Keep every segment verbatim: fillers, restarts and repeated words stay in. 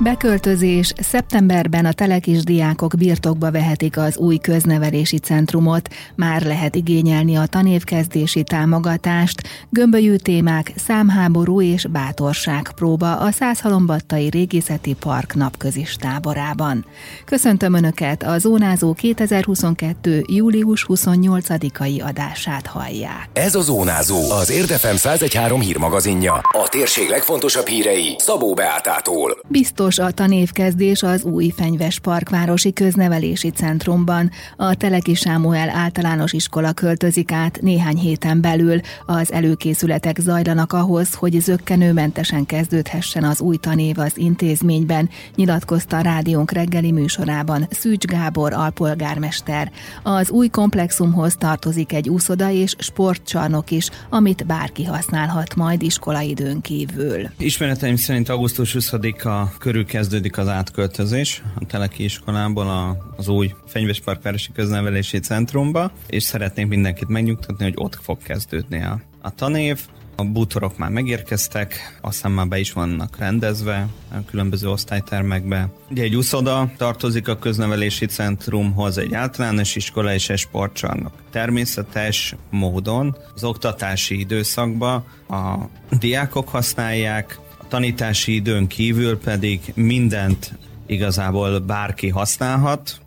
Beköltözés. Szeptemberben a telekis diákok birtokba vehetik az új köznevelési centrumot. Már lehet igényelni a tanévkezdési támogatást. Gömbölyű témák, számháború és bátorságpróba a Százhalombattai Régészeti Park napközis táborában. Köszöntöm Önöket, a Zónázó kétezer-huszonkettő. július huszonnyolcadikai adását hallják. Ez a Zónázó, az Érd ef em száz egy pont három hírmagazinja. A térség legfontosabb hírei Szabó Beátától. Biztos a tanévkezdés az új Fenyves-Parkvárosi Köznevelési Centrumban. A Teleki Sámuel általános iskola költözik át néhány héten belül. Az előkészületek zajlanak ahhoz, hogy zökkenőmentesen kezdődhessen az új tanév az intézményben, nyilatkozta a rádiónk reggeli műsorában Szűcs Gábor alpolgármester. Az új komplexumhoz tartozik egy úszoda és sportcsarnok is, amit bárki használhat majd iskolaidőn kívül. Ismereteim szerint augusztus huszadika körül kezdődik az átköltözés a Teleki iskolából a, az új Fenyves-Parkvárosi Köznevelési Centrumba, és szeretnék mindenkit megnyugtatni, hogy ott fog kezdődni a, a tanév. A bútorok már megérkeztek, aztán már be is vannak rendezve a különböző osztálytermekbe. Ugye egy úszoda tartozik a köznevelési centrumhoz, egy általános iskola és egy sportcsarnok. Természetes módon az oktatási időszakban a diákok használják, tanítási időn kívül pedig mindent igazából bárki használhat.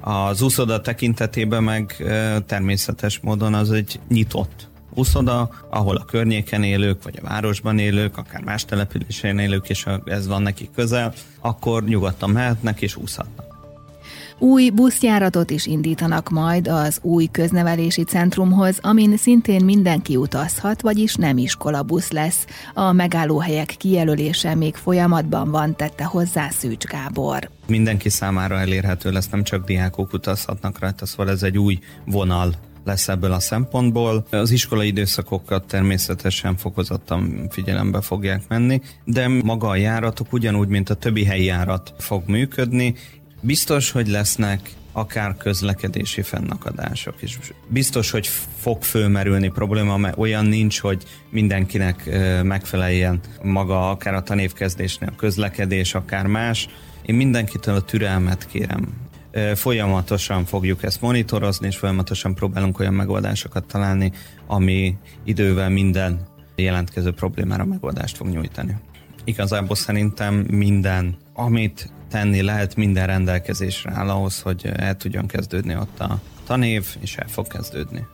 Az úszoda tekintetében meg természetes módon az egy nyitott úszoda, ahol a környéken élők, vagy a városban élők, akár más településen élők, és ez van nekik közel, akkor nyugodtan mehetnek és úszhatnak. Új buszjáratot is indítanak majd az új köznevelési centrumhoz, amin szintén mindenki utazhat, vagyis nem iskolabusz lesz. A megállóhelyek kijelölése még folyamatban van, tette hozzá Szűcs Gábor. Mindenki számára elérhető lesz, nem csak diákok utazhatnak rajta, szóval ez egy új vonal lesz ebből a szempontból. Az iskolai időszakokat természetesen fokozottan figyelembe fogják menni, de maga a járatok ugyanúgy, mint a többi helyjárat fog működni. Biztos, hogy lesznek akár közlekedési fennakadások is. Biztos, hogy fog fölmerülni probléma, mert olyan nincs, hogy mindenkinek megfeleljen maga akár a tanévkezdésnél a közlekedés, akár más. Én mindenkitől a türelmet kérem. Folyamatosan fogjuk ezt monitorozni, és folyamatosan próbálunk olyan megoldásokat találni, ami idővel minden jelentkező problémára megoldást fog nyújtani. Igazából szerintem minden, amit tenni lehet, minden rendelkezésre áll ahhoz, hogy el tudjon kezdődni ott a tanév, és el fog kezdődni.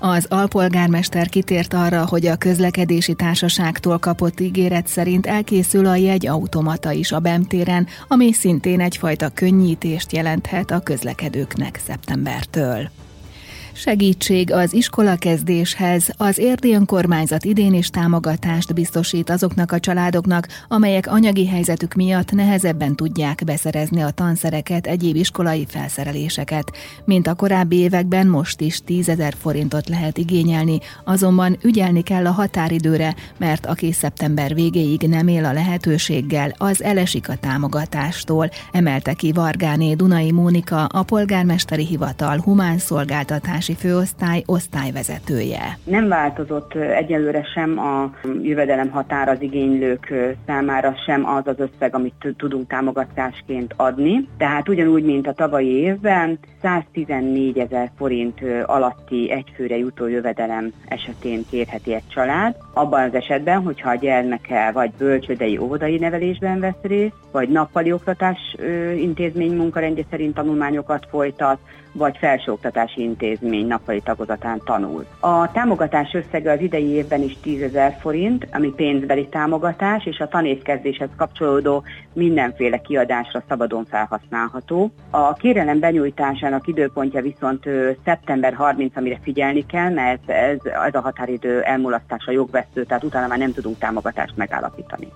Az alpolgármester kitért arra, hogy a közlekedési társaságtól kapott ígéret szerint elkészül a jegyautomata is a Bem téren, ami szintén egyfajta könnyítést jelenthet a közlekedőknek szeptembertől. Segítség az iskolakezdéshez. Az érdi önkormányzat idén is támogatást biztosít azoknak a családoknak, amelyek anyagi helyzetük miatt nehezebben tudják beszerezni a tanszereket, egyéb iskolai felszereléseket. Mint a korábbi években, most is tízezer forintot lehet igényelni, azonban ügyelni kell a határidőre, mert aki szeptember végéig nem él a lehetőséggel, az elesik a támogatástól, emelte ki Vargáné Dunai Mónika, a polgármesteri hivatal humán szolgáltatás főosztály osztályvezetője. Nem változott egyelőre sem a jövedelem határ az igénylők számára, sem az az összeg, amit tudunk támogatásként adni. Tehát ugyanúgy, mint a tavalyi évben, száztizennégy ezer forint alatti egyfőre jutó jövedelem esetén kérheti egy család. Abban az esetben, hogyha a gyermeke vagy bölcsődei, óvodai nevelésben vesz részt, vagy nappali oktatás intézmény munkarendje szerint tanulmányokat folytat, vagy felsőoktatási intézmény nappali tagozatán tanul. A támogatás összege az idei évben is tízezer forint, ami pénzbeli támogatás, és a tanévkezdéshez kapcsolódó mindenféle kiadásra szabadon felhasználható. A kérelem benyújtásának időpontja viszont szeptember harmincadika, amire figyelni kell, mert ez, ez a határidő elmulasztása jogvesztő, tehát utána már nem tudunk támogatást megállapítani.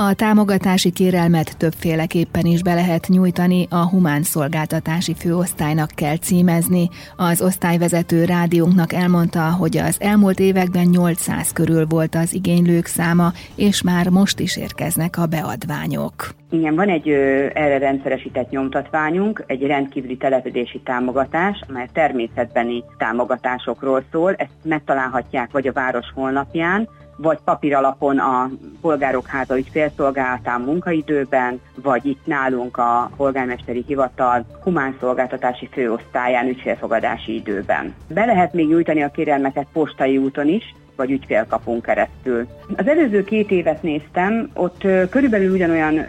A támogatási kérelmet többféleképpen is be lehet nyújtani, a Humán Szolgáltatási Főosztálynak kell címezni. Az osztályvezető rádiónknak elmondta, hogy az elmúlt években nyolcszáz körül volt az igénylők száma, és már most is érkeznek a beadványok. Igen, van egy ö, erre rendszeresített nyomtatványunk, egy rendkívüli telepedési támogatás, amely természetbeni támogatásokról szól. Ezt megtalálhatják vagy a város honlapján, vagy papíralapon a Polgárok Háza ügyfélszolgálatán munkaidőben, vagy itt nálunk a polgármesteri hivatal humán szolgáltatási főosztályán ügyfélfogadási időben. Be lehet még nyújtani a kérelmeket postai úton is, vagy ügyfélkapunk keresztül. Az előző két évet néztem, ott körülbelül ugyanolyan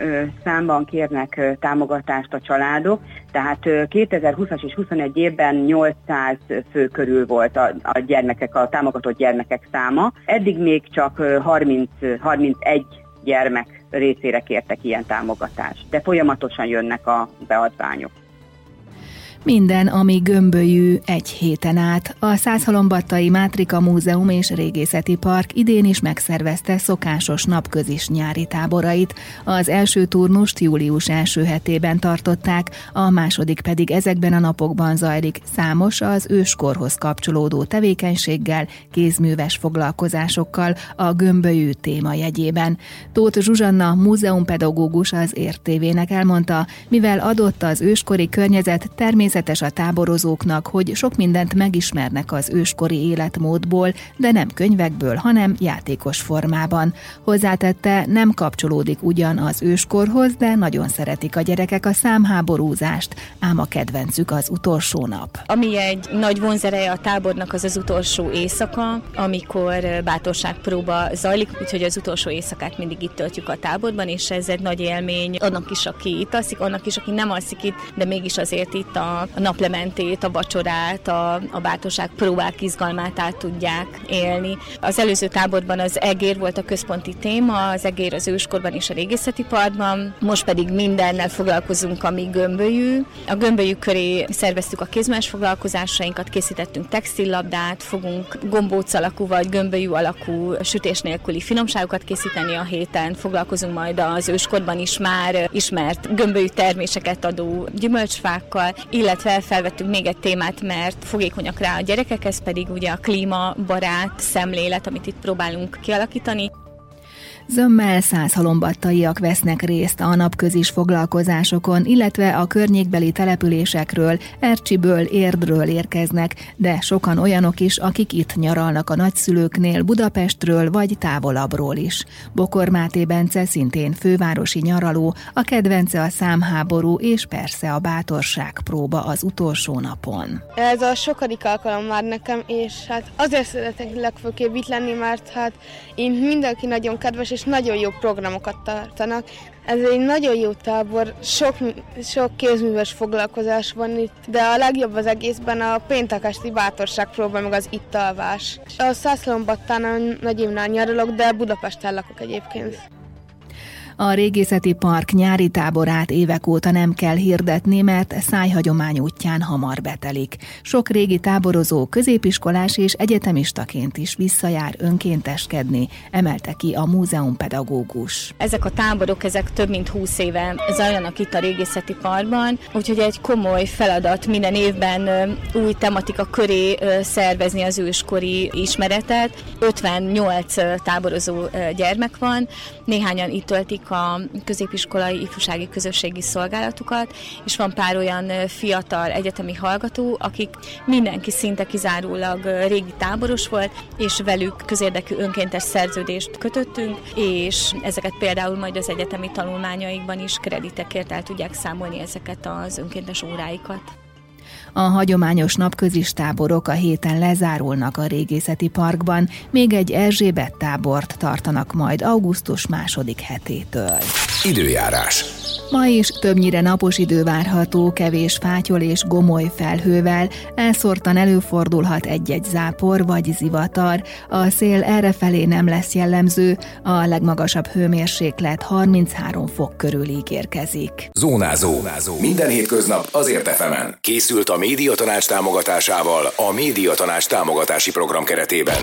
számban kérnek támogatást a családok, tehát kétezer-húszas és huszonegy évben nyolcszáz fő körül volt a, a gyermekek, a támogatott gyermekek száma. Eddig még csak harminc, harmincegy gyermek részére kértek ilyen támogatást, de folyamatosan jönnek a beadványok. Minden, ami gömbölyű, egy héten át. A Százhalombattai Matrica Múzeum és Régészeti Park idén is megszervezte szokásos napközis nyári táborait. Az első turnust július első hetében tartották, a második pedig ezekben a napokban zajlik számos az őskorhoz kapcsolódó tevékenységgel, kézműves foglalkozásokkal a gömbölyű téma jegyében. Tóth Zsuzsanna, múzeumpedagógus, az ér té vének elmondta, mivel adott az őskori környezet, természetesen Természetes a táborozóknak, hogy sok mindent megismernek az őskori életmódból, de nem könyvekből, hanem játékos formában. Hozzátette, nem kapcsolódik ugyan az őskorhoz, de nagyon szeretik a gyerekek a számháborúzást, ám a kedvencük az utolsó nap. Ami egy nagy vonzereje a tábornak, az az utolsó éjszaka, amikor bátorságpróba zajlik, úgyhogy az utolsó éjszakát mindig itt töltjük a táborban, és ez egy nagy élmény annak is, aki itt alszik, annak is, aki nem alszik itt, de mégis azért itt a A naplementét, a vacsorát, a, a bátorság próbák izgalmát át tudják élni. Az előző táborban az egér volt a központi téma, az egér az őskorban és a régészeti parkban, most pedig mindennel foglalkozunk, ami gömbölyű. A gömbölyű köré szerveztük a kézműves foglalkozásainkat, készítettünk textillabdát, fogunk gombóc alakú vagy gömbölyű alakú sütés nélküli finomságokat készíteni a héten, foglalkozunk majd az őskorban is már ismert gömbölyű terméseket adó gyümölcsfákkal, illetve felvettünk még egy témát, mert fogékonyak rá a gyerekek, ez pedig ugye a klímabarát szemlélet, amit itt próbálunk kialakítani. Zömmel százhalombattaiak vesznek részt a napközis foglalkozásokon, illetve a környékbeli településekről, Ercsiből, Érdről érkeznek, de sokan olyanok is, akik itt nyaralnak a nagyszülőknél, Budapestről vagy távolabbról is. Bokor Máté Bence szintén fővárosi nyaraló, a kedvence a számháború és persze a bátorság próba az utolsó napon. Ez a sokadik alkalom már nekem, és hát azért szeretek legfőképp itt lenni, mert hát én mindenki nagyon kedves, és nagyon jó programokat tartanak. Ez egy nagyon jó tábor, sok, sok kézműves foglalkozás van itt, de a legjobb az egészben a péntekesti bátorságpróba, meg az ittalvás. A Szászlón-Battán nagyimnál nyaralok, de Budapesten lakok egyébként. A Régészeti Park nyári táborát évek óta nem kell hirdetni, mert szájhagyomány útján hamar betelik. Sok régi táborozó középiskolás és egyetemistaként is visszajár önkénteskedni, emelte ki a múzeumpedagógus. Ezek a táborok ezek több mint húsz éve zajlanak itt a Régészeti Parkban, úgyhogy egy komoly feladat minden évben új tematika köré szervezni az őskori ismeretet. ötvennyolc táborozó gyermek van, néhányan itt töltik a középiskolai ifjúsági közösségi szolgálatukat, és van pár olyan fiatal egyetemi hallgató, akik mindenki szinte kizárólag régi táboros volt, és velük közérdekű önkéntes szerződést kötöttünk, és ezeket például majd az egyetemi tanulmányaikban is kreditekért el tudják számolni ezeket az önkéntes óráikat. A hagyományos napközis táborok a héten lezárulnak a Régészeti Parkban, még egy Erzsébet tábort tartanak majd augusztus második hetétől. Időjárás. Ma is többnyire napos idő várható, kevés fátyol és gomoly felhővel, elszórtan előfordulhat egy-egy zápor vagy zivatar. A szél errefelé nem lesz jellemző, a legmagasabb hőmérséklet harminchárom fok körül ígérkezik. Zónázó. Zónázó. Minden hétköznap az Értefemen. Készült a Médiatanács támogatásával a Médiatanács támogatási program keretében.